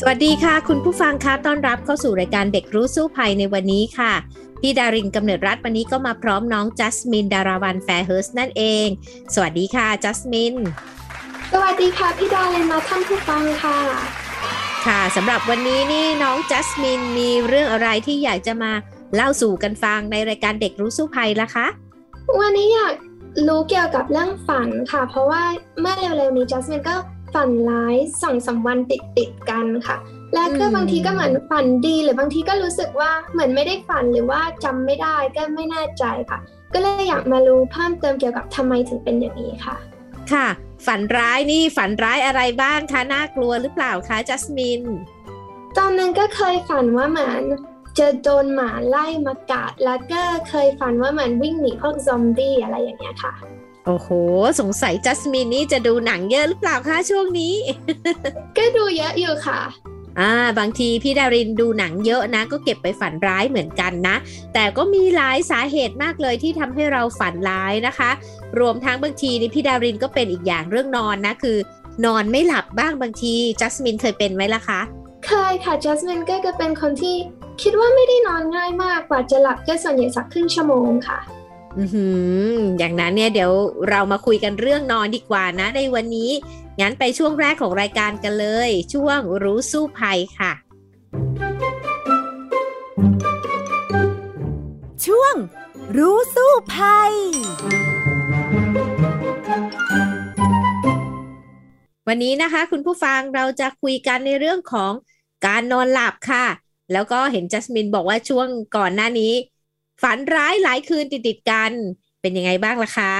สวัสดีค่ะคุณผู้ฟังคะต้อนรับเข้าสู่รายการเด็กรู้สู้ภัยในวันนี้ค่ะพี่ดารินกำเนิดรัฐวันนี้ก็มาพร้อมน้องจัสมินดาราวันแฟร์เฮิร์สนั่นเองสวัสดีค่ะจัสมินสวัสดีค่ะพี่ดารินมาท่านผู้ฟังค่ะค่ะสำหรับวันนี้นี่น้องจัสมินมีเรื่องอะไรที่อยากจะมาเล่าสู่กันฟังในรายการเด็กรู้สู้ภัยล่ะคะวันนี้อยากรู้เกี่ยวกับเรื่องฝันค่ะเพราะว่าเมื่อเร็วๆนี้จัสมินก็ฝันร้าย 2-3 วันติดกันค่ะและก็บางทีก็เหมือนฝันดีหรือบางทีก็รู้สึกว่าเหมือนไม่ได้ฝันหรือว่าจำไม่ได้ก็ไม่แน่ใจค่ะก็เลยอยากมารู้เพิ่มเติมเกี่ยวกับทำไมถึงเป็นอย่างนี้ค่ะค่ะฝันร้ายนี่ฝันร้ายอะไรบ้างคะน่ากลัวหรือเปล่าคะจัสมินตอนนั้นก็เคยฝันว่าเหมือนเจอโดนหมาไล่มากัดแล้วก็เคยฝันว่าเหมือนวิ่งหนีพวกซอมบี้อะไรอย่างเงี้ยค่ะโอ้โหสงสัยจัสมินนี่จะดูหนังเยอะหรือเปล่าคะช่วงนี้ก็ดูเยอะอยู่ค่ะบางทีพี่ดารินดูหนังเยอะนะก็เก็บไปฝันร้ายเหมือนกันนะแต่ก็มีหลายสาเหตุมากเลยที่ทำให้เราฝันร้ายนะคะรวมทั้งบางทีนี่พี่ดารินก็เป็นอีกอย่างเรื่องนอนนะคือนอนไม่หลับบ้างบางทีจัสมินเคยเป็นไหมล่ะคะเคยค่ะจัสมินก็จะเป็นคนที่คิดว่าไม่ได้นอนง่ายมากกว่าจะหลับก็ส่วนใหญ่สักครึ่งชั่วโมงค่ะอย่างนั้นเนี่ยเดี๋ยวเรามาคุยกันเรื่องนอนดีกว่านะในวันนี้งั้นไปช่วงแรกของรายการกันเลยช่วงรู้สู้ภัยค่ะช่วงรู้สู้ภัยวันนี้นะคะคุณผู้ฟังเราจะคุยกันในเรื่องของการนอนหลับค่ะแล้วก็เห็นจัสมินบอกว่าช่วงก่อนหน้านี้ฝันร้ายหลายคืนติดๆกันเป็นยังไงบ้างล่ะคะ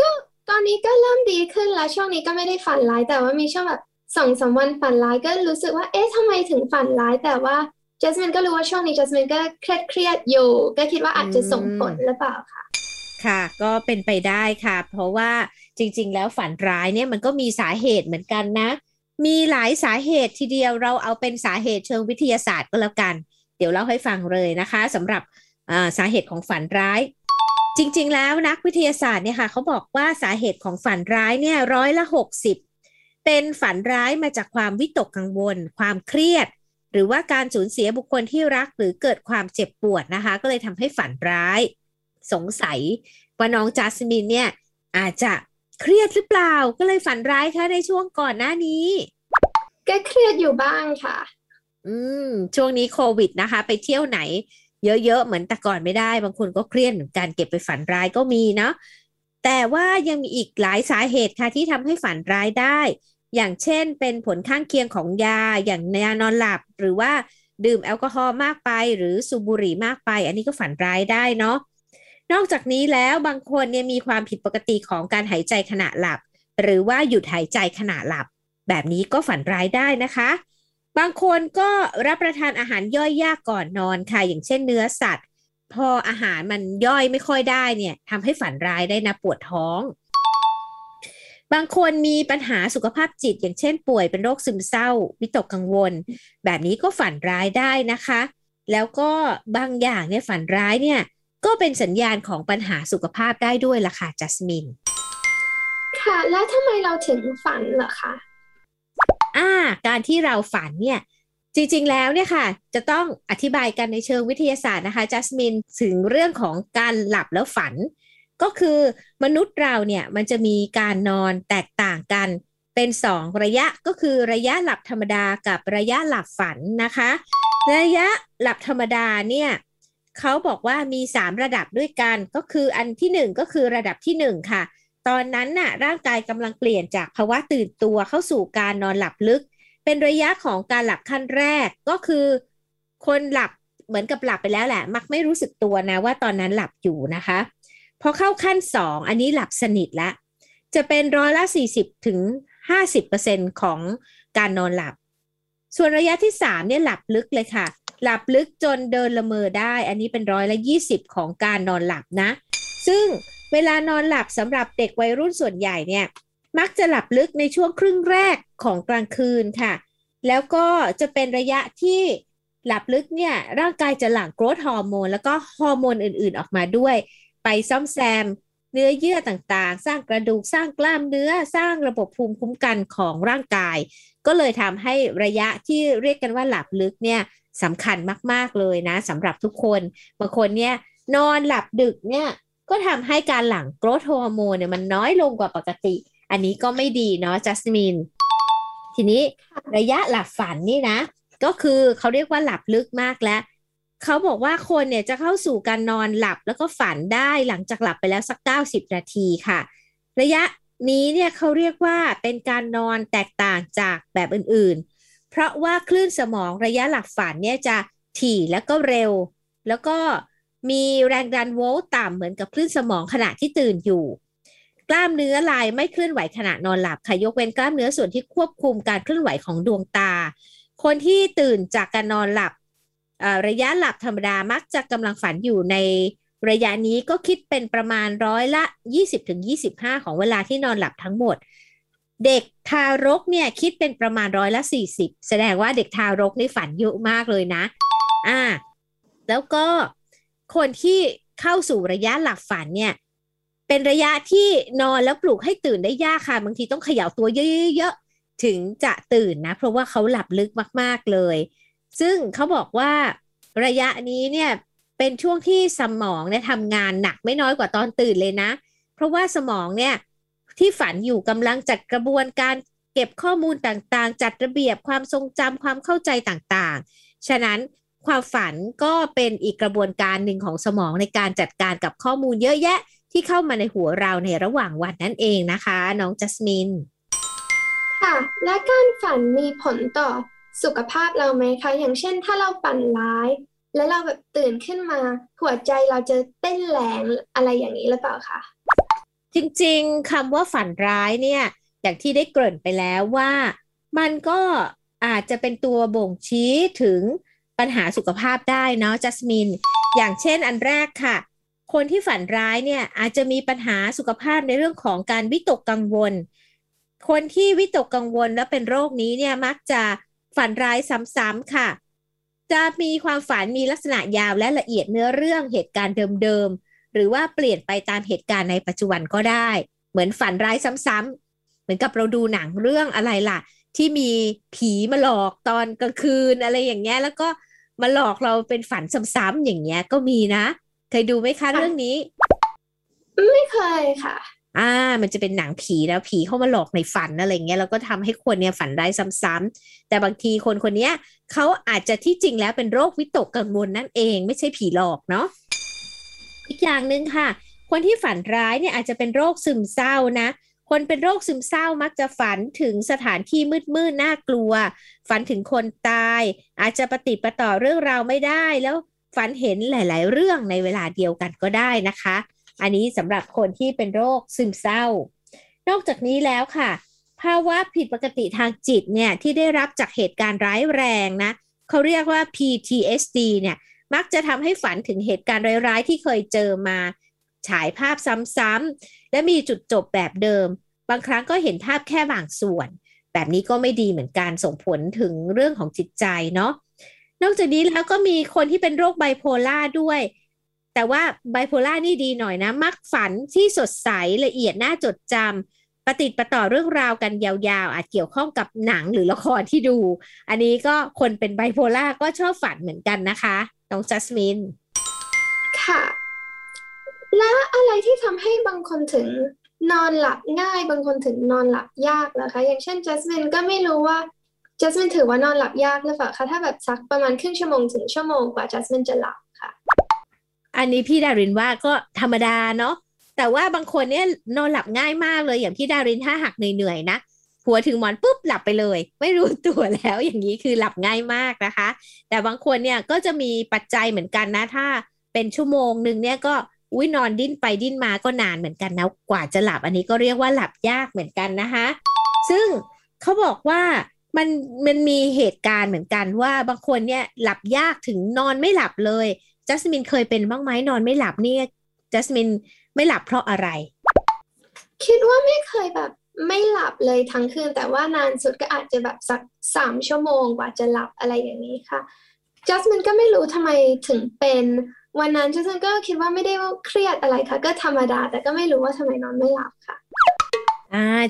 ก็ตอนนี้ก็เริ่มดีขึ้นแล้วช่วงนี้ก็ไม่ได้ฝันร้ายแต่ว่ามีช่วงแบบ 2-3 วันฝันร้ายก็รู้สึกว่าเอ๊ะทำไมถึงฝันร้ายแต่ว่าจัสมินก็รู้ว่าช่วงนี้จัสมินก็เครียดอยู่ก็คิดว่าอาจจะส่งผลหรือเปล่าค่ะค่ะก็เป็นไปได้ค่ะเพราะว่าจริงๆแล้วฝันร้ายเนี่ยมันก็มีสาเหตุเหมือนกันนะมีหลายสาเหตุทีเดียวเราเอาเป็นสาเหตุเชิงวิทยาศาสตร์ก็แล้วกันเดี๋ยวเล่าให้ฟังเลยนะคะสำหรับสาเหตุของฝันร้ายจริงๆแล้วนักวิทยาศาสตร์เนี่ยค่ะเขาบอกว่าสาเหตุของฝันร้ายเนี่ย60%เป็นฝันร้ายมาจากความวิตกกังวลความเครียดหรือว่าการสูญเสียบุคคลที่รักหรือเกิดความเจ็บปวดนะคะก็เลยทำให้ฝันร้ายสงสัยว่าน้องจัสมินเนี่ยอาจจะเครียดหรือเปล่าก็เลยฝันร้ายค่ะในช่วงก่อนหน้านี้ก็เครียดอยู่บ้างค่ะช่วงนี้โควิดนะคะไปเที่ยวไหนเยอะๆเหมือนแต่ก่อนไม่ได้บางคนก็เครียดเหมือนกันเก็บไปฝันร้ายก็มีเนาะแต่ว่ายังมีอีกหลายสาเหตุค่ะที่ทำให้ฝันร้ายได้อย่างเช่นเป็นผลข้างเคียงของยาอย่างยานอนหลับหรือว่าดื่มแอลกอฮอล์มากไปหรือสูบบุหรี่มากไปอันนี้ก็ฝันร้ายได้เนาะนอกจากนี้แล้วบางคนเนี่ยมีความผิดปกติของการหายใจขณะหลับหรือว่าหยุดหายใจขณะหลับแบบนี้ก็ฝันร้ายได้นะคะบางคนก็รับประทานอาหารย่อยยากก่อนนอนค่ะอย่างเช่นเนื้อสัตว์พออาหารมันย่อยไม่ค่อยได้เนี่ยทำให้ฝันร้ายได้นะปวดท้องบางคนมีปัญหาสุขภาพจิตอย่างเช่นป่วยเป็นโรคซึมเศร้าวิตกกังวลแบบนี้ก็ฝันร้ายได้นะคะแล้วก็บางอย่างเนี่ยฝันร้ายเนี่ยก็เป็นสัญญาณของปัญหาสุขภาพได้ด้วยล่ะค่ะจัสมินค่ะแล้วทำไมเราถึงฝันเหรอคะการที่เราฝันเนี่ยจริงๆแล้วเนี่ยค่ะจะต้องอธิบายกันในเชิงวิทยาศาสตร์นะคะจัสมินถึงเรื่องของการหลับแล้วฝันก็คือมนุษย์เราเนี่ยมันจะมีการนอนแตกต่างกันเป็น2ระยะก็คือระยะหลับธรรมดากับระยะหลับฝันนะคะระยะหลับธรรมดาเนี่ยเขาบอกว่ามี3ระดับด้วยกันก็คืออันที่1ก็คือระดับที่1ค่ะตอนนั้นน่ะร่างกายกำลังเปลี่ยนจากภาวะตื่นตัวเข้าสู่การนอนหลับลึกเป็นระยะของการหลับขั้นแรกก็คือคนหลับเหมือนกับหลับไปแล้วแหละมักไม่รู้สึกตัวนะว่าตอนนั้นหลับอยู่นะคะพอเข้าขั้น2อันนี้หลับสนิทละจะเป็น40%-50%ของการนอนหลับ ส่วนระยะที่3เนี่ยหลับลึกเลยค่ะหลับลึกจนเดินละเมอได้อันนี้เป็น120%ของการนอนหลับนะซึ่งเวลานอนหลับสำหรับเด็กวัยรุ่นส่วนใหญ่เนี่ยมักจะหลับลึกในช่วงครึ่งแรกของกลางคืนค่ะแล้วก็จะเป็นระยะที่หลับลึกเนี่ยร่างกายจะหลั่งโกรทฮอร์โมนแล้วก็ฮอร์โมนอื่นๆออกมาด้วยไปซ่อมแซมเนื้อเยื่อต่างๆสร้างกระดูกสร้างกล้ามเนื้อสร้างระบบภูมิคุ้มกันของร่างกายก็เลยทำให้ระยะที่เรียกกันว่าหลับลึกเนี่ยสำคัญมากๆเลยนะสำหรับทุกคนบางคนเนี่ยนอนหลับดึกเนี่ยก็ทำให้การหลั่งโกรทฮอร์โมนเนี่ยมันน้อยลงกว่าปกติอันนี้ก็ไม่ดีเนาะจัสมินทีนี้ระยะหลับฝันนี่นะก็คือเขาเรียกว่าหลับลึกมากแล้วเขาบอกว่าคนเนี่ยจะเข้าสู่การนอนหลับแล้วก็ฝันได้หลังจากหลับไปแล้วสัก90นาทีค่ะระยะนี้เนี่ยเขาเรียกว่าเป็นการนอนแตกต่างจากแบบอื่นๆเพราะว่าคลื่นสมองระยะหลับฝันเนี่ยจะถี่แล้วก็เร็วแล้วก็มีแรงดันโวลต์ต่ำเหมือนกับคลื่นสมองขณะที่ตื่นอยู่กล้ามเนื้อลายไม่เคลื่อนไหวขณะนอนหลับค่ะยกเว้นกล้ามเนื้อส่วนที่ควบคุมการเคลื่อนไหวของดวงตาคนที่ตื่นจากการนอนหลับระยะหลับธรรมดามักจะกำลังฝันอยู่ในระยะนี้ก็คิดเป็นประมาณ20-25%ของเวลาที่นอนหลับทั้งหมดเด็กทารกเนี่ยคิดเป็นประมาณ40%แสดงว่าเด็กทารกนี่ฝันเยอะมากเลยนะแล้วก็คนที่เข้าสู่ระยะหลับฝันเนี่ยเป็นระยะที่นอนแล้วปลุกให้ตื่นได้ยากค่ะบางทีต้องเขย่าตัวเยอะๆถึงจะตื่นนะเพราะว่าเขาหลับลึกมากๆเลยซึ่งเขาบอกว่าระยะนี้เนี่ยเป็นช่วงที่สมองเนี่ยทำงานหนักไม่น้อยกว่าตอนตื่นเลยนะเพราะว่าสมองเนี่ยที่ฝันอยู่กำลังจัดกระบวนการเก็บข้อมูลต่างๆจัดระเบียบความทรงจำความเข้าใจต่างๆฉะนั้นความฝันก็เป็นอีกกระบวนการหนึ่งของสมองในการจัดการกับข้อมูลเยอะแยะที่เข้ามาในหัวเราในระหว่างวันนั่นเองนะคะน้องจัสมินค่ะและการฝันมีผลต่อสุขภาพเราไหมคะอย่างเช่นถ้าเราฝันร้ายแล้วเราแบบตื่นขึ้นมาหัวใจเราจะเต้นแรงอะไรอย่างนี้หรือเปล่าคะจริงๆคำว่าฝันร้ายเนี่ยอย่างที่ได้เกริ่นไปแล้วว่ามันก็อาจจะเป็นตัวบ่งชี้ถึงปัญหาสุขภาพได้เนาะจัสมินอย่างเช่นอันแรกค่ะคนที่ฝันร้ายเนี่ยอาจจะมีปัญหาสุขภาพในเรื่องของการวิตกกังวลคนที่วิตกกังวลและเป็นโรคนี้เนี่ยมักจะฝันร้ายซ้ำๆค่ะจะมีความฝันมีลักษณะยาวและละเอียดเนื้อเรื่องเหตุการณ์เดิมๆหรือว่าเปลี่ยนไปตามเหตุการณ์ในปัจจุบันก็ได้เหมือนฝันร้ายซ้ำๆเหมือนกับเราดูหนังเรื่องอะไรล่ะที่มีผีมาหลอกตอนกลางคืนอะไรอย่างเงี้ยแล้วก็มาหลอกเราเป็นฝันซ้ำๆอย่างเงี้ยก็มีนะเคยดูไหมคะเรื่องนี้ไม่เคยค่ะมันจะเป็นหนังผีแล้วผีเข้ามาหลอกในฝันอะไรเงี้ยแล้วก็ทำให้คนเนี่ยฝันร้ายซ้ำๆแต่บางทีคนคนนี้เขาอาจจะที่จริงแล้วเป็นโรควิตกกังวลนั่นเองไม่ใช่ผีหลอกเนาะอีกอย่างนึงค่ะคนที่ฝันร้ายเนี่ยอาจจะเป็นโรคซึมเศร้านะคนเป็นโรคซึมเศร้ามักจะฝันถึงสถานที่มืดๆน่ากลัวฝันถึงคนตายอาจจะปฏิปต่อเรื่องราวไม่ได้แล้วฝันเห็นหลายๆเรื่องในเวลาเดียวกันก็ได้นะคะอันนี้สำหรับคนที่เป็นโรคซึมเศร้านอกจากนี้แล้วค่ะภาวะผิดปกติทางจิตเนี่ยที่ได้รับจากเหตุการณ์ร้ายแรงนะเขาเรียกว่า PTSD เนี่ยมักจะทำให้ฝันถึงเหตุการณ์ร้ายๆที่เคยเจอมาฉายภาพซ้ำๆและมีจุดจบแบบเดิมบางครั้งก็เห็นภาพแค่บางส่วนแบบนี้ก็ไม่ดีเหมือนกันส่งผลถึงเรื่องของจิตใจเนาะนอกจากนี้แล้วก็มีคนที่เป็นโรคไบโพล่าด้วยแต่ว่าไบโพล่านี่ดีหน่อยนะมักฝันที่สดใสละเอียดน่าจดจำประติดประต่อเรื่องราวกันยาวๆอาจเกี่ยวข้องกับหนังหรือละครที่ดูอันนี้ก็คนเป็นไบโพล่าก็ชอบฝันเหมือนกันนะคะน้องจัสมินค่ะแล้วอะไรที่ทำให้บางคนถึงนอนหลับง่ายบางคนถึงนอนหลับยากเหรอคะอย่างเช่นจัสมินก็ไม่รู้ว่าจัสมินถือว่านอนหลับยากหรือเปล่าคะถ้าแบบสักประมาณครึ่งชั่วโมงถึงชั่วโมงกว่าจัสมินจะหลับค่ะอันนี้พี่ดารินว่าก็ธรรมดาเนาะแต่ว่าบางคนเนี่ยนอนหลับง่ายมากเลยอย่างพี่ดารินถ้าหักเหนื่อยๆนะหัวถึงหมอนปุ๊บหลับไปเลยไม่รู้ตัวแล้วอย่างนี้คือหลับง่ายมากนะคะแต่บางคนเนี่ยก็จะมีปัจจัยเหมือนกันนะถ้าเป็นชั่วโมงนึงเนี่ยก็นอนดิ้นไปดิ้นมาก็นานเหมือนกันนะกว่าจะหลับอันนี้ก็เรียกว่าหลับยากเหมือนกันนะคะซึ่งเขาบอกว่า มันมีเหตุการณ์เหมือนกันว่าบางคนเนี่ยหลับยากถึงนอนไม่หลับเลยจัสมินเคยเป็นบ้างไหมนอนไม่หลับนี่จัสมินไม่หลับเพราะอะไรคิดว่าไม่เคยแบบไม่หลับเลยทั้งคืนแต่ว่านานสุดก็อาจจะแบบสัก3ชั่วโมงกว่าจะหลับอะไรอย่างนี้ค่ะจัสมินก็ไม่รู้ทำไมถึงเป็นวันนั้นจัสมินก็คิดว่าไม่ได้ว่าเครียดอะไรค่ะก็ธรรมดาแต่ก็ไม่รู้ว่าทำไมนอนไม่หลับค่ะ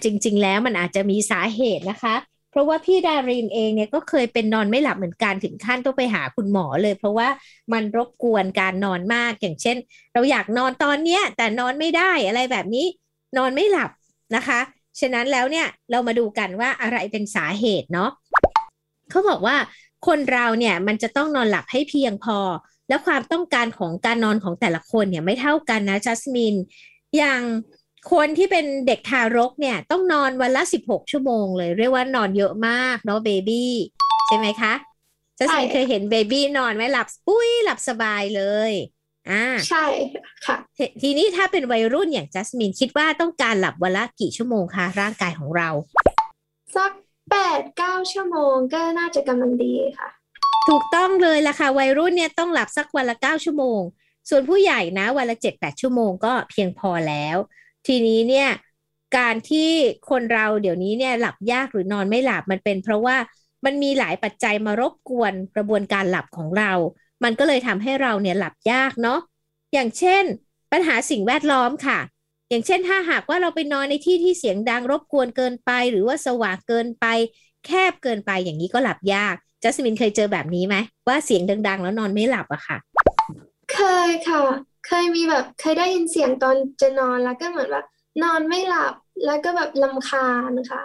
จริงๆแล้วมันอาจจะมีสาเหตุนะคะเพราะว่าพี่ดารินเองเนี่ยก็เคยเป็นนอนไม่หลับเหมือนกันถึงขั้นต้องไปหาคุณหมอเลยเพราะว่ามันรบกวนการนอนมากอย่างเช่นเราอยากนอนตอนเนี้ยแต่นอนไม่ได้อะไรแบบนี้นอนไม่หลับนะคะฉะนั้นแล้วเนี่ยเรามาดูกันว่าอะไรเป็นสาเหตุเนาะเขาบอกว่าคนเราเนี่ยมันจะต้องนอนหลับให้เพียงพอแล้วความต้องการของการนอนของแต่ละคนเนี่ยไม่เท่ากันนะจัสมินอย่างคนที่เป็นเด็กทารกเนี่ยต้องนอนวันละ16ชั่วโมงเลยเรียกว่านอนเยอะมากเนาะเบบี้ใช่ไหมคะจัสมินเคยเห็นเบบี้นอนไหมหลับอุ้ยหลับสบายเลยใช่ค่ะทีนี้ถ้าเป็นวัยรุ่นอย่างจัสมินคิดว่าต้องการหลับวันละกี่ชั่วโมงคะร่างกายของเราสัก 8-9 ชั่วโมงก็น่าจะกำลังดีค่ะถูกต้องเลยล่ะค่ะวัยรุ่นเนี่ยต้องหลับสักวันละ9ชั่วโมงส่วนผู้ใหญ่นะวันละ 7-8 ชั่วโมงก็เพียงพอแล้วทีนี้เนี่ยการที่คนเราเดี๋ยวนี้เนี่ยหลับยากหรือนอนไม่หลับมันเป็นเพราะว่ามันมีหลายปัจจัยมารบกวนกระบวนการหลับของเรามันก็เลยทำให้เราเนี่ยหลับยากเนาะอย่างเช่นปัญหาสิ่งแวดล้อมค่ะอย่างเช่นถ้าหากว่าเราไปนอนในที่ที่เสียงดังรบกวนเกินไปหรือว่าสว่างเกินไปแคบเกินไปอย่างนี้ก็หลับยากจัสมินเคยเจอแบบนี้ไหมว่าเสียงดังๆแล้วนอนไม่หลับอะค่ะเคยค่ะเคยมีแบบเคยได้ยินเสียงตอนจะนอนแล้วก็เหมือนว่านอนไม่หลับแล้วก็แบบรำคาญค่ะ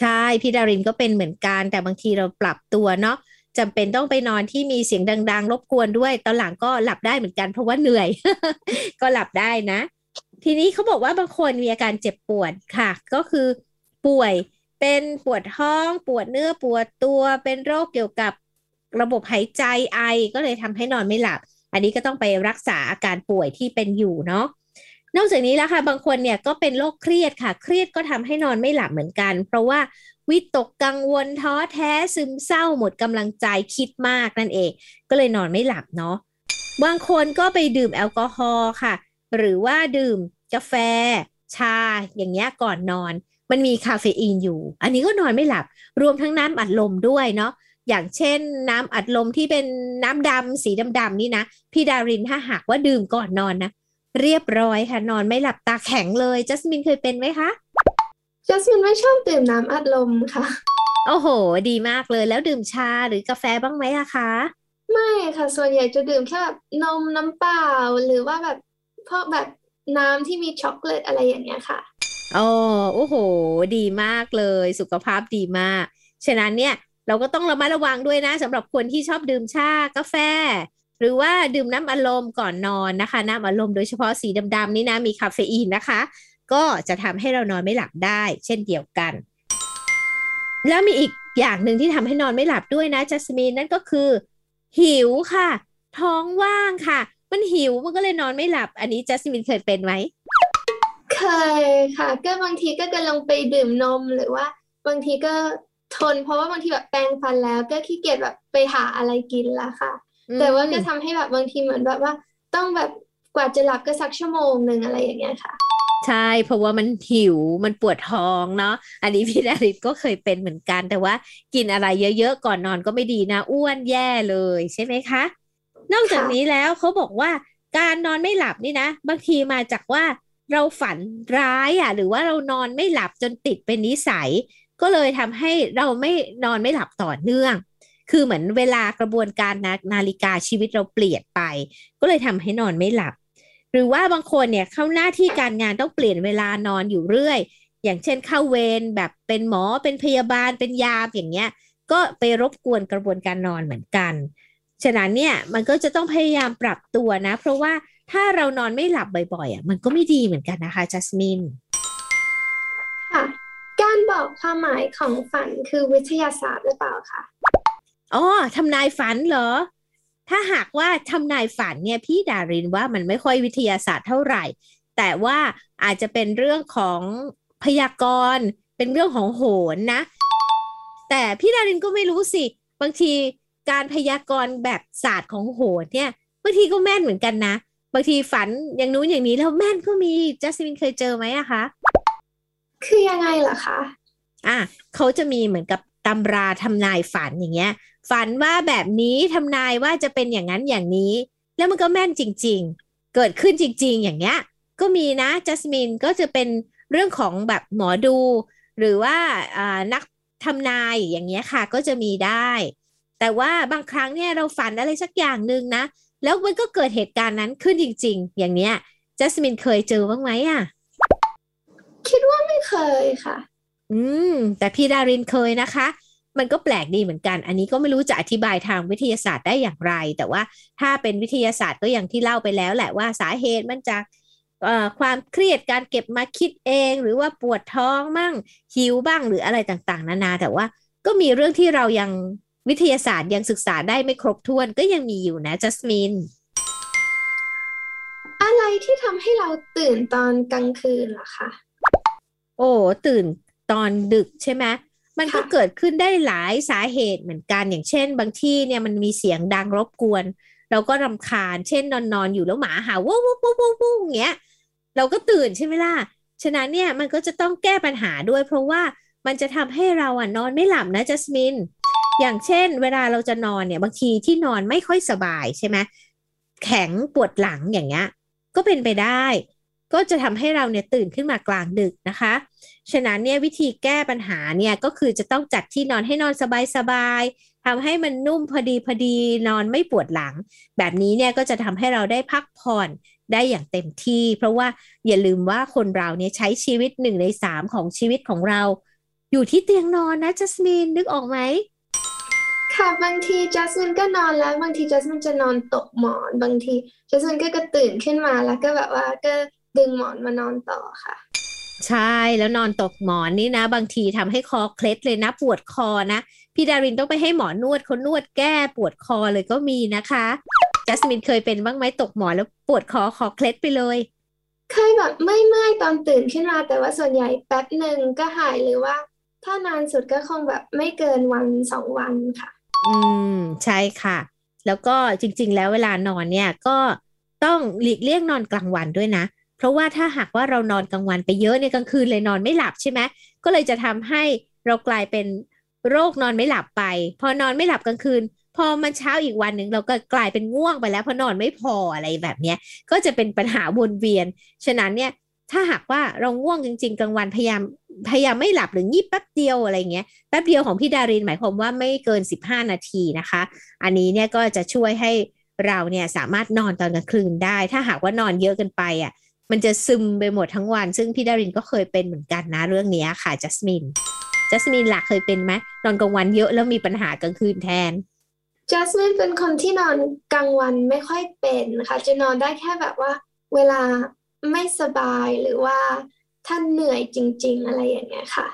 ใช่พี่ดารินก็เป็นเหมือนกันแต่บางทีเราปรับตัวเนาะจำเป็นต้องไปนอนที่มีเสียงดังๆรบกวนด้วยตอนหลังก็หลับได้เหมือนกันเพราะว่าเหนื่อย ก็หลับได้นะทีนี้เขาบอกว่าบางคนมีอาการเจ็บปวดค่ะก็คือป่วยเป็นปวดท้องปวดเนื้อปวดตัวเป็นโรคเกี่ยวกับระบบหายใจไอก็เลยทำให้นอนไม่หลับอันนี้ก็ต้องไปรักษาอาการป่วยที่เป็นอยู่เนาะนอกจากนี้แล้วค่ะบางคนเนี่ยก็เป็นโรคเครียดค่ะเครียดก็ทำให้นอนไม่หลับเหมือนกันเพราะว่าวิตกกังวลท้อแท้ซึมเศร้าหมดกำลังใจคิดมากนั่นเองก็เลยนอนไม่หลับเนาะบางคนก็ไปดื่มแอลกอฮอล์ค่ะหรือว่าดื่มกาแฟชาอย่างเงี้ยก่อนนอนมันมีคาเฟอีนอยู่อันนี้ก็นอนไม่หลับรวมทั้งน้ำอัดลมด้วยเนาะอย่างเช่นน้ำอัดลมที่เป็นน้ำดำสีดำๆนี่นะพี่ดารินถ้าหากว่าดื่มก่อนนอนนะเรียบร้อยค่ะนอนไม่หลับตาแข็งเลยจัสมินเคยเป็นไหมคะจัสมินไม่ชอบดื่มน้ำอัดลมค่ะโอ้โหดีมากเลยแล้วดื่มชาหรือกาแฟบ้างไหมอะคะไม่ค่ะส่วนใหญ่จะดื่มแค่แบบนมน้ำเปล่าหรือว่าแบบพวกแบบน้ำที่มีช็อกโกแลตอะไรอย่างเงี้ยค่ะโอ้โหดีมากเลยสุขภาพดีมากฉะนั้นเนี่ยเราก็ต้องระมัดระวังด้วยนะสำหรับคนที่ชอบดื่มชากาแฟหรือว่าดื่มน้ำอัดลมก่อนนอนนะคะน้ำอัดลมโดยเฉพาะสีดำๆนี่นะมีคาเฟอีนนะคะก็จะทำให้เรานอนไม่หลับได้เช่นเดียวกันแล้วมีอีกอย่างหนึ่งที่ทำให้นอนไม่หลับด้วยนะจัสมินนั่นก็คือหิวค่ะท้องว่างค่ะมันหิวมันก็เลยนอนไม่หลับอันนี้จัสมินเคยเป็นไหมเคยค่ะก็บางทีก็กำลังไปดื่มนมหรือว่าบางทีก็ทนเพราะว่าบางทีแบบแปรงฟันแล้วก็ขี้เกียจแบบไปหาอะไรกินละค่ะแต่ว่าก็ทำให้แบบบางทีเหมือนแบบว่าต้องแบบกว่าจะหลับก็สักชั่วโมงนึงอะไรอย่างเงี้ยค่ะใช่เพราะว่ามันหิวมันปวดท้องเนาะอันนี้พี่ดารินก็เคยเป็นเหมือนกันแต่ว่ากินอะไรเยอะๆก่อนนอนก็ไม่ดีนะอ้วนแย่เลยใช่ไหมคะนอกจากนี้แล้วเขาบอกว่าการนอนไม่หลับนี่นะบางทีมาจากว่าเราฝันร้ายหรือว่าเรานอนไม่หลับจนติดเป็นนิสัยก็เลยทำให้เราไม่นอนไม่หลับต่อเนื่องคือเหมือนเวลากระบวนการนาฬิกาชีวิตเราเปลี่ยนไปก็เลยทำให้นอนไม่หลับหรือว่าบางคนเนี่ยเข้าหน้าที่การงานต้องเปลี่ยนเวลานอนอยู่เรื่อยอย่างเช่นเข้าเวรแบบเป็นหมอเป็นพยาบาลเป็นยามอย่างเงี้ยก็ไปรบกวนกระบวนการนอนเหมือนกันฉะนั้นเนี่ยมันก็จะต้องพยายามปรับตัวนะเพราะว่าถ้าเรานอนไม่หลับบ่อยๆมันก็ไม่ดีเหมือนกันนะคะจัสมินค่ะการบอกความหมายของฝันคือวิทยาศาสตร์หรือเปล่าคะทำนายฝันเหรอถ้าหากว่าทำนายฝันเนี่ยพี่ดารินว่ามันไม่ค่อยวิทยาศาสตร์เท่าไหร่แต่ว่าอาจจะเป็นเรื่องของพยากรณ์เป็นเรื่องของโหรนะ แต่พี่ดารินก็ไม่รู้สิบางทีการพยากรณ์แบบศาสตร์ของโหรเนี่ยบางทีก็แม่นเหมือนกันนะบางทีฝันอย่างนู้นอย่างนี้แล้วแม่นก็มีจัสมินเคยเจอไหมอะคะคือยังไงล่ะคะเขาจะมีเหมือนกับตำราทำนายฝันอย่างเงี้ยฝันว่าแบบนี้ทำนายว่าจะเป็นอย่างนั้นอย่างนี้แล้วมันก็แม่นจริงๆเกิดขึ้นจริงๆอย่างเงี้ยก็มีนะจัสมินก็จะเป็นเรื่องของแบบหมอดูหรือว่านักทำนายอย่างเงี้ยค่ะก็จะมีได้แต่ว่าบางครั้งเนี่ยเราฝันอะไรสักอย่างนึงนะแล้วมันก็เกิดเหตุการณ์นั้นขึ้นจริงๆอย่างเนี้ยจัสมินเคยเจอบ้างไหมอ่ะคิดว่าไม่เคยค่ะแต่พี่ดารินเคยนะคะมันก็แปลกดีเหมือนกันอันนี้ก็ไม่รู้จะอธิบายทางวิทยาศาสตร์ได้อย่างไรแต่ว่าถ้าเป็นวิทยาศาสตร์ก็อย่างที่เล่าไปแล้วแหละว่าสาเหตุมันจากความเครียดการเก็บมาคิดเองหรือว่าปวดท้องมั่งหิวบ้างหรืออะไรต่างๆนานาแต่ว่าก็มีเรื่องที่เรายังวิทยาศาสตร์ยังศึกษาได้ไม่ครบถ้วนก็ยังมีอยู่นะจัสมินอะไรที่ทำให้เราตื่นตอนกลางคืนล่ะคะโอ้ตื่นตอนดึกใช่ไหมมันก็เกิดขึ้นได้หลายสาเหตุเหมือนกันอย่างเช่นบางที่เนี่ยมันมีเสียงดังรบกวนเราก็รำคาญเช่นนอนอยู่แล้วหมาเห่าวู้วู้วู้วู้วู้อย่างเงี้ยเราก็ตื่นใช่ไหมล่ะฉะนั้นเนี่ยมันก็จะต้องแก้ปัญหาด้วยเพราะว่ามันจะทำให้เรานอนไม่หลับนะจัสมินอย่างเช่นเวลาเราจะนอนเนี่ยบางทีที่นอนไม่ค่อยสบายใช่ไหมแข็งปวดหลังอย่างเงี้ยก็เป็นไปได้ก็จะทำให้เราเนี่ยตื่นขึ้นมากลางดึกนะคะฉะนั้นเนี่ยวิธีแก้ปัญหาเนี่ยก็คือจะต้องจัดที่นอนให้นอนสบายๆทำให้มันนุ่มพอดีนอนไม่ปวดหลังแบบนี้เนี่ยก็จะทำให้เราได้พักผ่อนได้อย่างเต็มที่เพราะว่าอย่าลืมว่าคนเราเนี่ยใช้ชีวิต1ใน3ของชีวิตของเราอยู่ที่เตียงนอนนะจัสมินนึกออกไหมค่ะบางทีจัสมินก็นอนแล้วบางทีจัสมินจะนอนตกหมอนบางทีจัสมินก็ตื่นขึ้นมาแล้วก็แบบว่าก็ดึงหมอนมานอนต่อค่ะใช่แล้วนอนตกหมอนนี่นะบางทีทำให้คอเคล็ดเลยนะปวดคอนะพี่ดารินต้องไปให้หมอนวดเขานวดแก้ปวดคอเลยก็มีนะคะจัสมินเคยเป็นบ้างไหมตกหมอนแล้วปวดคอเคล็ดไปเลยเคยแบบเมื่อยๆตอนตื่นขึ้นมาแต่ว่าส่วนใหญ่แป๊บนึงก็หายหรือว่าถ้านานสุดก็คงแบบไม่เกินวันสองวันค่ะใช่ค่ะแล้วก็จริงๆแล้วเวลานอนเนี่ยก็ต้องหลีกเลี่ยงนอนกลางวันด้วยนะเพราะว่าถ้าหากว่าเรานอนกลางวันไปเยอะเนี่ยกลางคืนเลยนอนไม่หลับใช่ไหมก็เลยจะทำให้เรากลายเป็นโรคนอนไม่หลับไปพอนอนไม่หลับกลางคืนพอมันเช้าอีกวันนึงเราก็กลายเป็นง่วงไปแล้วเพราะนอนไม่พออะไรแบบเนี้ยก็จะเป็นปัญหาวนเวียนฉะนั้นเนี่ยถ้าหากว่าเราง่วงจริงๆกลางวันพยายามไม่หลับหรืองีบแป๊บเดียวอะไรเงี้ยแป๊บเดียวของพี่ดารินหมายความว่าไม่เกิน15นาทีนะคะอันนี้เนี่ยก็จะช่วยให้เราเนี่ยสามารถนอนตอนกลางคืนได้ถ้าหากว่านอนเยอะเกินไปอ่ะมันจะซึมไปหมดทั้งวันซึ่งพี่ดารินก็เคยเป็นเหมือนกันนะเรื่องนี้ค่ะจัสมินล่ะเคยเป็นไหมนอนกลางวันเยอะแล้วมีปัญหากลางคืนแทนจัสมินเป็นคนที่นอนกลางวันไม่ค่อยเป็นค่ะจะนอนได้แค่แบบว่าเวลาไม่สบายหรือว่าท่านเหนื่อยจริงๆอะไรอย่างเงี้ยค่ะ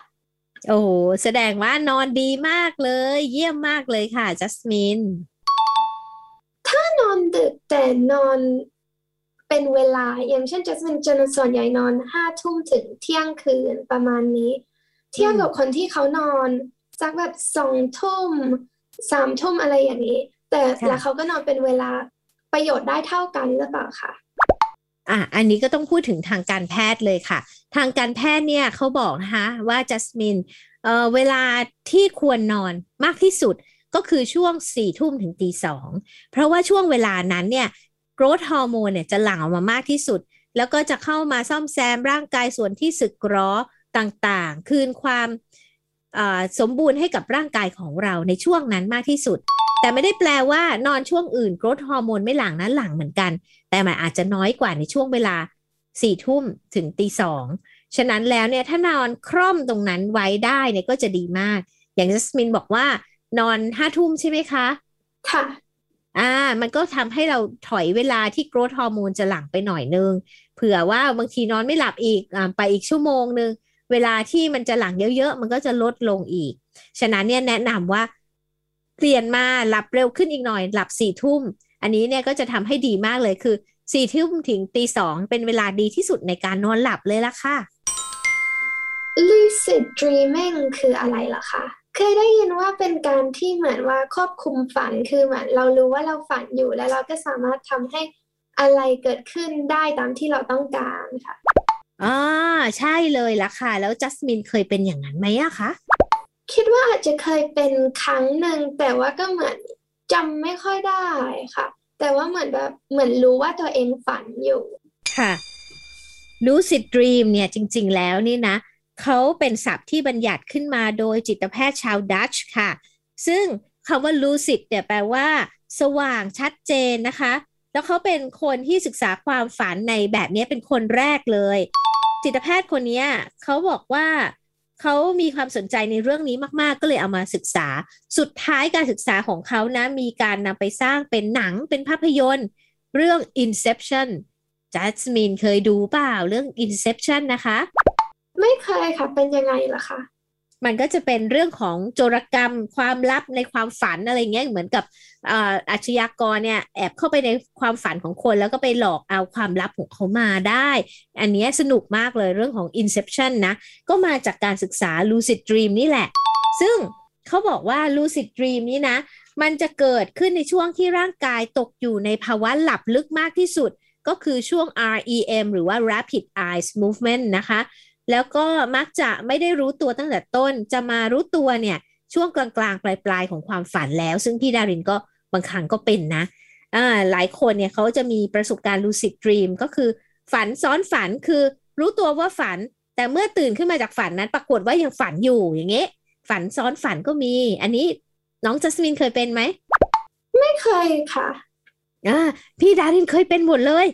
โอ้โหแสดงว่านอนดีมากเลยเยี่ยมมากเลยค่ะจัสมินถ้านอนดึกแต่นอนเป็นเวลาอย่างเช่นจัสมินจะนอนส่วนใหญ่นอน 5:00 นถึงเที่ยงคืนประมาณนี้เทียบกับคนที่เขานอนสักแบบ 2:00 น 3:00 นอะไรอย่างนี้แต่แล้วเขาก็นอนเป็นเวลาประโยชน์ได้เท่ากันหรือเปล่าคะอันนี้ก็ต้องพูดถึงทางการแพทย์เลยค่ะทางการแพทย์เนี่ยเขาบอกนะคะว่าจัสมินเวลาที่ควรนอนมากที่สุดก็คือช่วง 4:00 นถึง 2:00 นเพราะว่าช่วงเวลานั้นเนี่ยโกรทฮอร์โมนเนี่ยจะหลั่งออกมามากที่สุดแล้วก็จะเข้ามาซ่อมแซมร่างกายส่วนที่สึกหรอต่างๆคืนความสมบูรณ์ให้กับร่างกายของเราในช่วงนั้นมากที่สุดแต่ไม่ได้แปลว่านอนช่วงอื่นโกรทฮอร์โมนไม่หลั่งนะหลั่งเหมือนกันแต่มันอาจจะน้อยกว่าในช่วงเวลา 4:00 นถึง 2:00 นฉะนั้นแล้วเนี่ยถ้านอนคร่อมตรงนั้นไว้ได้เนี่ยก็จะดีมากอย่างจัสมินบอกว่านอน 5:00 นใช่ไหมคะค่ะมันก็ทำให้เราถอยเวลาที่โกรทฮอร์โมนจะหลั่งไปหน่อยนึงเผื่อว่าบางทีนอนไม่หลับอีกไปอีกชั่วโมงนึงเวลาที่มันจะหลั่งเยอะๆมันก็จะลดลงอีกฉะนั้นเนี่ยแนะนำว่าเปลี่ยนมาหลับเร็วขึ้นอีกหน่อยหลับ 4:00 นอันนี้เนี่ยก็จะทำให้ดีมากเลยคือ 4:00 นถึง 2:00 นเป็นเวลาดีที่สุดในการนอนหลับเลยล่ะค่ะ Lucid Dreaming คืออะไรล่ะคะ เคยได้ยินว่าเป็นการที่เหมือนว่าครอบคลุมฝันคือเหมือนเรารู้ว่าเราฝันอยู่แล้วเราก็สามารถทำให้อะไรเกิดขึ้นได้ตามที่เราต้องการค่ะใช่เลยล่ะค่ะแล้วจัสมินเคยเป็นอย่างนั้นไหมอะคะคิดว่าอาจจะเคยเป็นครั้งหนึ่งแต่ว่าก็เหมือนจำไม่ค่อยได้ค่ะแต่ว่าเหมือนแบบเหมือนรู้ว่าตัวเองฝันอยู่ค่ะ Lucid Dream เนี่ยจริงๆแล้วนี่นะเขาเป็นศัพท์ที่บัญญัติขึ้นมาโดยจิตแพทย์ชาวดัตช์ค่ะซึ่งคำว่า Lucid เนี่ยแปลว่าสว่างชัดเจนนะคะแล้วเขาเป็นคนที่ศึกษาความฝันในแบบนี้เป็นคนแรกเลยจิตแพทย์คนนี้เขาบอกว่าเขามีความสนใจในเรื่องนี้มากๆก็เลยเอามาศึกษาสุดท้ายการศึกษาของเขานะมีการนำไปสร้างเป็นหนังเป็นภาพยนตร์เรื่อง Inception จัสมินเคยดูเปล่าเรื่อง Inception นะคะไม่เคยค่ะเป็นยังไงล่ะคะมันก็จะเป็นเรื่องของโจรกรรมความลับในความฝันอะไรเงี้ยเหมือนกับอาชญากรเนี่ยแอบเข้าไปในความฝันของคนแล้วก็ไปหลอกเอาความลับของเขามาได้อันนี้สนุกมากเลยเรื่องของ Inception นะก็มาจากการศึกษา Lucid Dream นี่แหละซึ่งเขาบอกว่า Lucid Dream นี้นะมันจะเกิดขึ้นในช่วงที่ร่างกายตกอยู่ในภาวะหลับลึกมากที่สุดก็คือช่วง REM หรือว่า Rapid Eye Movement นะคะแล้วก็มักจะไม่ได้รู้ตัวตั้งแต่ต้นจะมารู้ตัวเนี่ยช่วงกลางๆปลายๆของความฝันแล้วซึ่งพี่ดารินก็บางครั้งก็เป็นนะหลายคนเนี่ยเขาจะมีประสบการณ์ Lucid Dream ก็คือฝันซ้อนฝันคือรู้ตัวว่าฝันแต่เมื่อตื่นขึ้นมาจากฝันนั้นปรากฏว่ายังฝันอยู่อย่างเงี้ยฝันซ้อนฝันก็มีอันนี้น้องจัสมินเคยเป็นไหมไม่เคยค่ะพี่ดารินเคยเป็นหมดเลย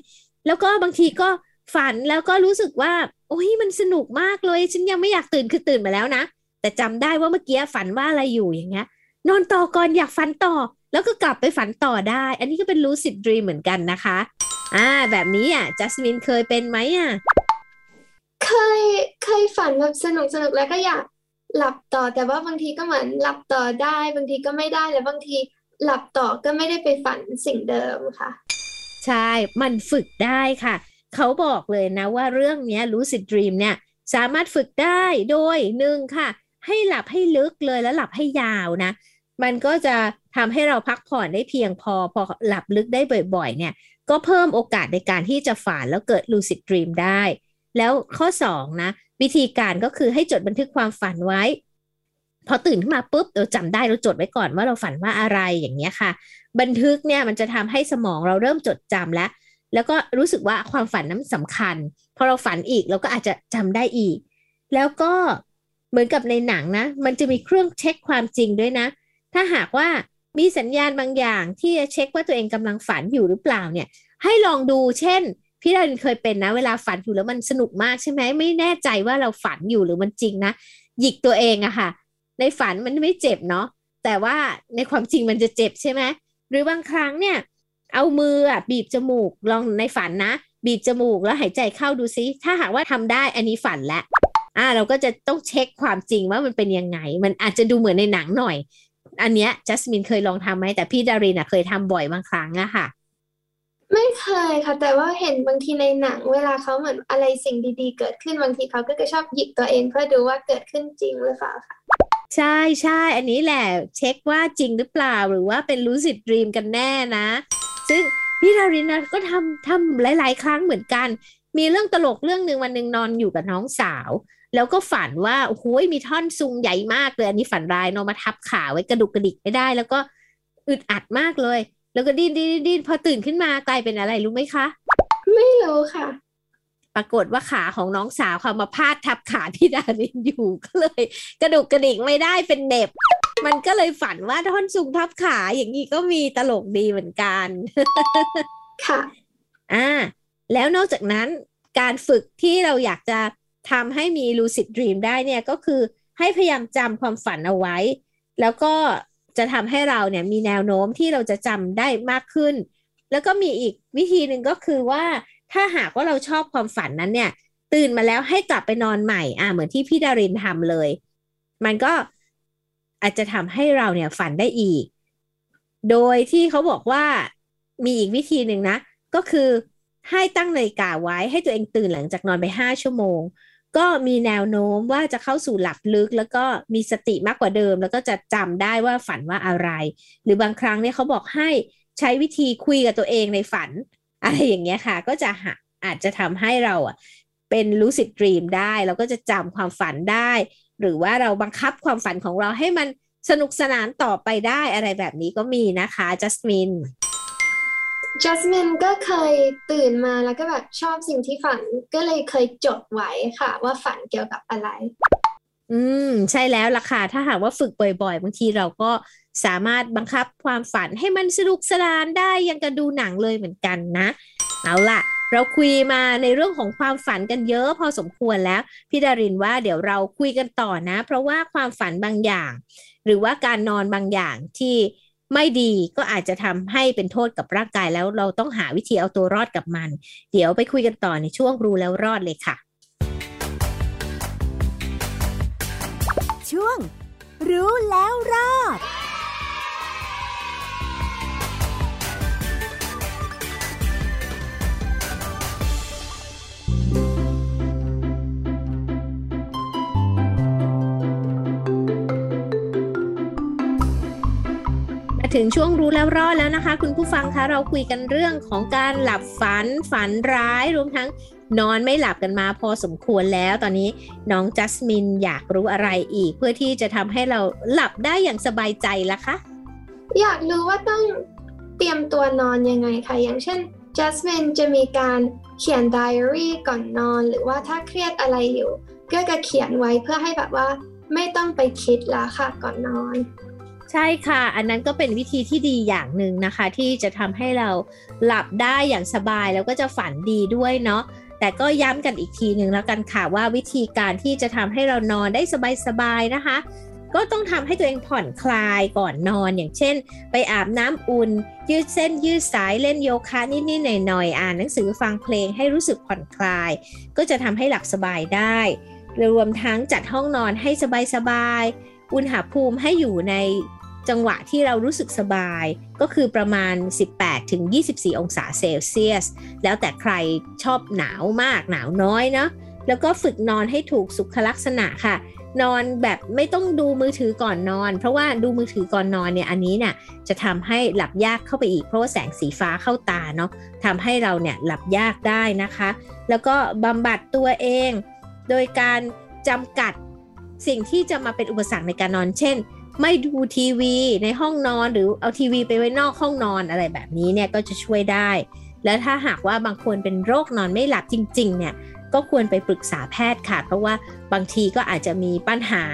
แล้วก็บางทีก็ฝันแล้วก็รู้สึกว่าโอ้ยมันสนุกมากเลยฉันยังไม่อยากตื่นคือตื่นมาแล้วนะแต่จำได้ว่าเมื่อกี้ฝันว่าอะไรอยู่อย่างเงี้ยนอนต่อก่อนอยากฝันต่อแล้วก็กลับไปฝันต่อได้อันนี้ก็เป็น Lucid Dream เหมือนกันนะคะแบบนี้จัสมินเคยเป็นไหมเคยฝันแบบสนุกแล้วก็อยากหลับต่อแต่ว่าบางทีก็เหมือนหลับต่อได้บางทีก็ไม่ได้แล้วบางทีหลับต่อก็ไม่ได้ไปฝันสิ่งเดิมค่ะใช่มันฝึกได้ค่ะเขาบอกเลยนะว่าเรื่องนี้ Lucid Dream เนี่ยสามารถฝึกได้โดย1ค่ะให้หลับให้ลึกเลยแล้วหลับให้ยาวนะมันก็จะทำให้เราพักผ่อนได้เพียงพอหลับลึกได้บ่อยๆเนี่ยก็เพิ่มโอกาสในการที่จะฝันแล้วเกิด Lucid Dream ได้แล้วข้อ2นะวิธีการก็คือให้จดบันทึกความฝันไว้พอตื่นขึ้นมาปุ๊บเราจำได้เราจดไว้ก่อนว่าเราฝันว่าอะไรอย่างเงี้ยค่ะบันทึกเนี่ยมันจะทำให้สมองเราเริ่มจดจำแล้วก็รู้สึกว่าความฝันนั้นสำคัญพอเราฝันอีกเราก็อาจจะจำได้อีกแล้วก็เหมือนกับในหนังนะมันจะมีเครื่องเช็คความจริงด้วยนะถ้าหากว่ามีสัญญาณบางอย่างที่จะเช็คว่าตัวเองกำลังฝันอยู่หรือเปล่าเนี่ยให้ลองดูเช่นพี่ดารินเคยเป็นนะเวลาฝันอยู่แล้วมันสนุกมากใช่ไหมไม่แน่ใจว่าเราฝันอยู่หรือมันจริงนะหยิกตัวเองอะค่ะในฝันมันไม่เจ็บเนาะแต่ว่าในความจริงมันจะเจ็บใช่ไหมหรือบางครั้งเนี่ยเอามือบีบจมูกลองในฝันนะบีบจมูกแล้วหายใจเข้าดูซิถ้าหากว่าทำได้อันนี้ฝันแล้วเราก็จะต้องเช็คความจริงว่ามันเป็นยังไงมันอาจจะดูเหมือนในหนังหน่อยอันเนี้ยจัสมินเคยลองทำไหมแต่พี่ดารินเคยทำบ่อยบางครั้งอะค่ะไม่เคยค่ะแต่ว่าเห็นบางทีในหนังเวลาเขาเหมือนอะไรสิ่งดีๆเกิดขึ้นบางทีเขาก็ชอบหยิกตัวเองเพื่อดูว่าเกิดขึ้นจริงหรือเปล่าค่ะใช่ใช่อันนี้แหละเช็คว่าจริงหรือเปล่าหรือว่าเป็น Lucid Dream กันแน่นะซึ่งพี่ดารินก็ทำหลายๆครั้งเหมือนกันมีเรื่องตลกเรื่องนึงวันนึงนอนอยู่กับน้องสาวแล้วก็ฝันว่าโอ้โหมีท่อนซุงใหญ่มากเลยอันนี้ฝันร้ายนอนมาทับขาไว้กระดุกกระดิกไม่ได้แล้วก็อึดอัดมากเลยแล้วก็ดิ้นพอตื่นขึ้นมากลายเป็นอะไรรู้ไหมคะไม่รู้ค่ะปรากฏว่าขาของน้องสาวค่ะมาพาดทับขาพี่ดารินอยู่ก็เลยกระดุกกระดิกไม่ได้เป็นเด็บมันก็เลยฝันว่าท่อนซุงทับขาอย่างนี้ก็มีตลกดีเหมือนกันค่ะแล้วนอกจากนั้นการฝึกที่เราอยากจะทำให้มี Lucid Dream ได้เนี่ยก็คือให้พยายามจำความฝันเอาไว้แล้วก็จะทำให้เราเนี่ยมีแนวโน้มที่เราจะจำได้มากขึ้นแล้วก็มีอีกวิธีหนึ่งก็คือว่าถ้าหากว่าเราชอบความฝันนั้นเนี่ยตื่นมาแล้วให้กลับไปนอนใหม่เหมือนที่พี่ดารินทำเลยมันก็อาจจะทำให้เราเนี่ยฝันได้อีกโดยที่เขาบอกว่ามีอีกวิธีหนึ่งนะก็คือให้ตั้งนาฬิกาไว้ให้ตัวเองตื่นหลังจากนอนไป5 ชั่วโมง ก็มีแนวโน้มว่าจะเข้าสู่หลับลึกแล้วก็มีสติมากกว่าเดิมแล้วก็จะจำได้ว่าฝันว่าอะไรหรือบางครั้งเนี่ยเขาบอกให้ใช้วิธีคุยกับตัวเองในฝันอะไรอย่างเงี้ยค่ะก็จะอาจจะทำให้เราอ่ะเป็นlucid dreamได้เราก็จะจำความฝันได้หรือว่าเราบังคับความฝันของเราให้มันสนุกสนานต่อไปได้อะไรแบบนี้ก็มีนะคะจัสมินก็เคยตื่นมาแล้วก็แบบชอบสิ่งที่ฝันก็เลยเคยจดไว้ค่ะว่าฝันเกี่ยวกับอะไรใช่แล้วล่ะค่ะถ้าหากว่าฝึกบ่อยๆบางทีเราก็สามารถบังคับความฝันให้มันสนุกสนานได้ยังกับดูหนังเลยเหมือนกันนะเอาล่ะเราคุยมาในเรื่องของความฝันกันเยอะพอสมควรแล้วพี่ดารินว่าเดี๋ยวเราคุยกันต่อนะเพราะว่าความฝันบางอย่างหรือว่าการนอนบางอย่างที่ไม่ดีก็อาจจะทำให้เป็นโทษกับร่างกายแล้วเราต้องหาวิธีเอาตัวรอดกับมันเดี๋ยวไปคุยกันต่อในช่วงรู้แล้วรอดเลยค่ะช่วงรู้แล้วรอดถึงช่วงรู้แล้วรอดแล้วนะคะคุณผู้ฟังคะเราคุยกันเรื่องของการหลับฝันร้ายรวมทั้งนอนไม่หลับกันมาพอสมควรแล้วตอนนี้น้องจัสมินอยากรู้อะไรอีกเพื่อที่จะทำให้เราหลับได้อย่างสบายใจล่ะคะอยากรู้ว่าต้องเตรียมตัวนอนยังไงคะอย่างเช่นจัสมินจะมีการเขียนไดอารี่ก่อนนอนหรือว่าถ้าเครียดอะไรอยู่ก็จะเขียนไว้เพื่อให้แบบว่าไม่ต้องไปคิดละค่ะก่อนนอนใช่ค่ะอันนั้นก็เป็นวิธีที่ดีอย่างหนึ่งนะคะที่จะทำให้เราหลับได้อย่างสบายแล้วก็จะฝันดีด้วยเนาะแต่ก็ย้ำกันอีกทีหนึ่งแล้วกันค่ะว่าวิธีการที่จะทำให้เรานอนได้สบายๆนะคะก็ต้องทำให้ตัวเองผ่อนคลายก่อนนอนอย่างเช่นไปอาบน้ำอุ่นยืดเส้นยืดสายเล่นโยคะนิดๆหน่อยๆอ่านหนังสือฟังเพลงให้รู้สึกผ่อนคลายก็จะทำให้หลับสบายได้รวมทั้งจัดห้องนอนให้สบายๆอุณหภูมิให้อยู่ในจังหวะที่เรารู้สึกสบายก็คือประมาณ 18-24 องศาเซลเซียสแล้วแต่ใครชอบหนาวมากหนาวน้อยเนาะแล้วก็ฝึกนอนให้ถูกสุขลักษณะค่ะนอนแบบไม่ต้องดูมือถือก่อนนอนเพราะว่าดูมือถือก่อนนอนเนี่ยอันนี้เนี่ยจะทำให้หลับยากเข้าไปอีกเพราะว่าแสงสีฟ้าเข้าตาเนาะทำให้เราเนี่ยหลับยากได้นะคะแล้วก็บำบัดตัวเองโดยการจำกัดสิ่งที่จะมาเป็นอุปสรรคในการนอนเช่นไม่ดูทีวีในห้องนอนหรือเอาทีวีไปไว้นอกห้องนอนอะไรแบบนี้เนี่ยก็จะช่วยได้และถ้าหากว่าบางคนเป็นโรคนอนไม่หลับจริงๆเนี่ยก็ควรไปปรึกษาแพทย์ค่ะเพราะว่าบางทีก็อาจจะมีปัญหา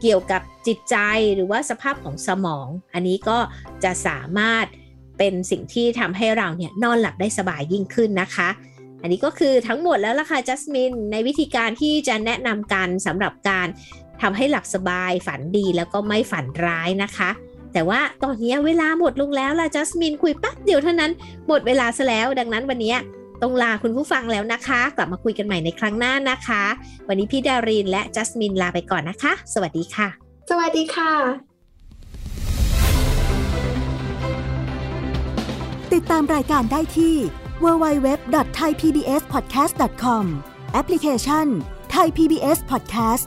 เกี่ยวกับจิตใจหรือว่าสภาพของสมองอันนี้ก็จะสามารถเป็นสิ่งที่ทำให้เราเนี่ยนอนหลับได้สบายยิ่งขึ้นนะคะอันนี้ก็คือทั้งหมดแล้วล่ะค่ะจัสมินในวิธีการที่จะแนะนำกันสำหรับการทำให้หลับสบายฝันดีแล้วก็ไม่ฝันร้ายนะคะแต่ว่าตอนนี้เวลาหมดลงแล้วล่ะจัสมินคุยปั๊บเดียวเท่านั้นหมดเวลาซะแล้วดังนั้นวันนี้ต้องลาคุณผู้ฟังแล้วนะคะกลับมาคุยกันใหม่ในครั้งหน้านะคะวันนี้พี่ดารินและจัสมินลาไปก่อนนะคะสวัสดีค่ะสวัสดีค่ะติดตามรายการได้ที่www.thaipbspodcast.com แอปพลิเคชัน Thai PBS Podcast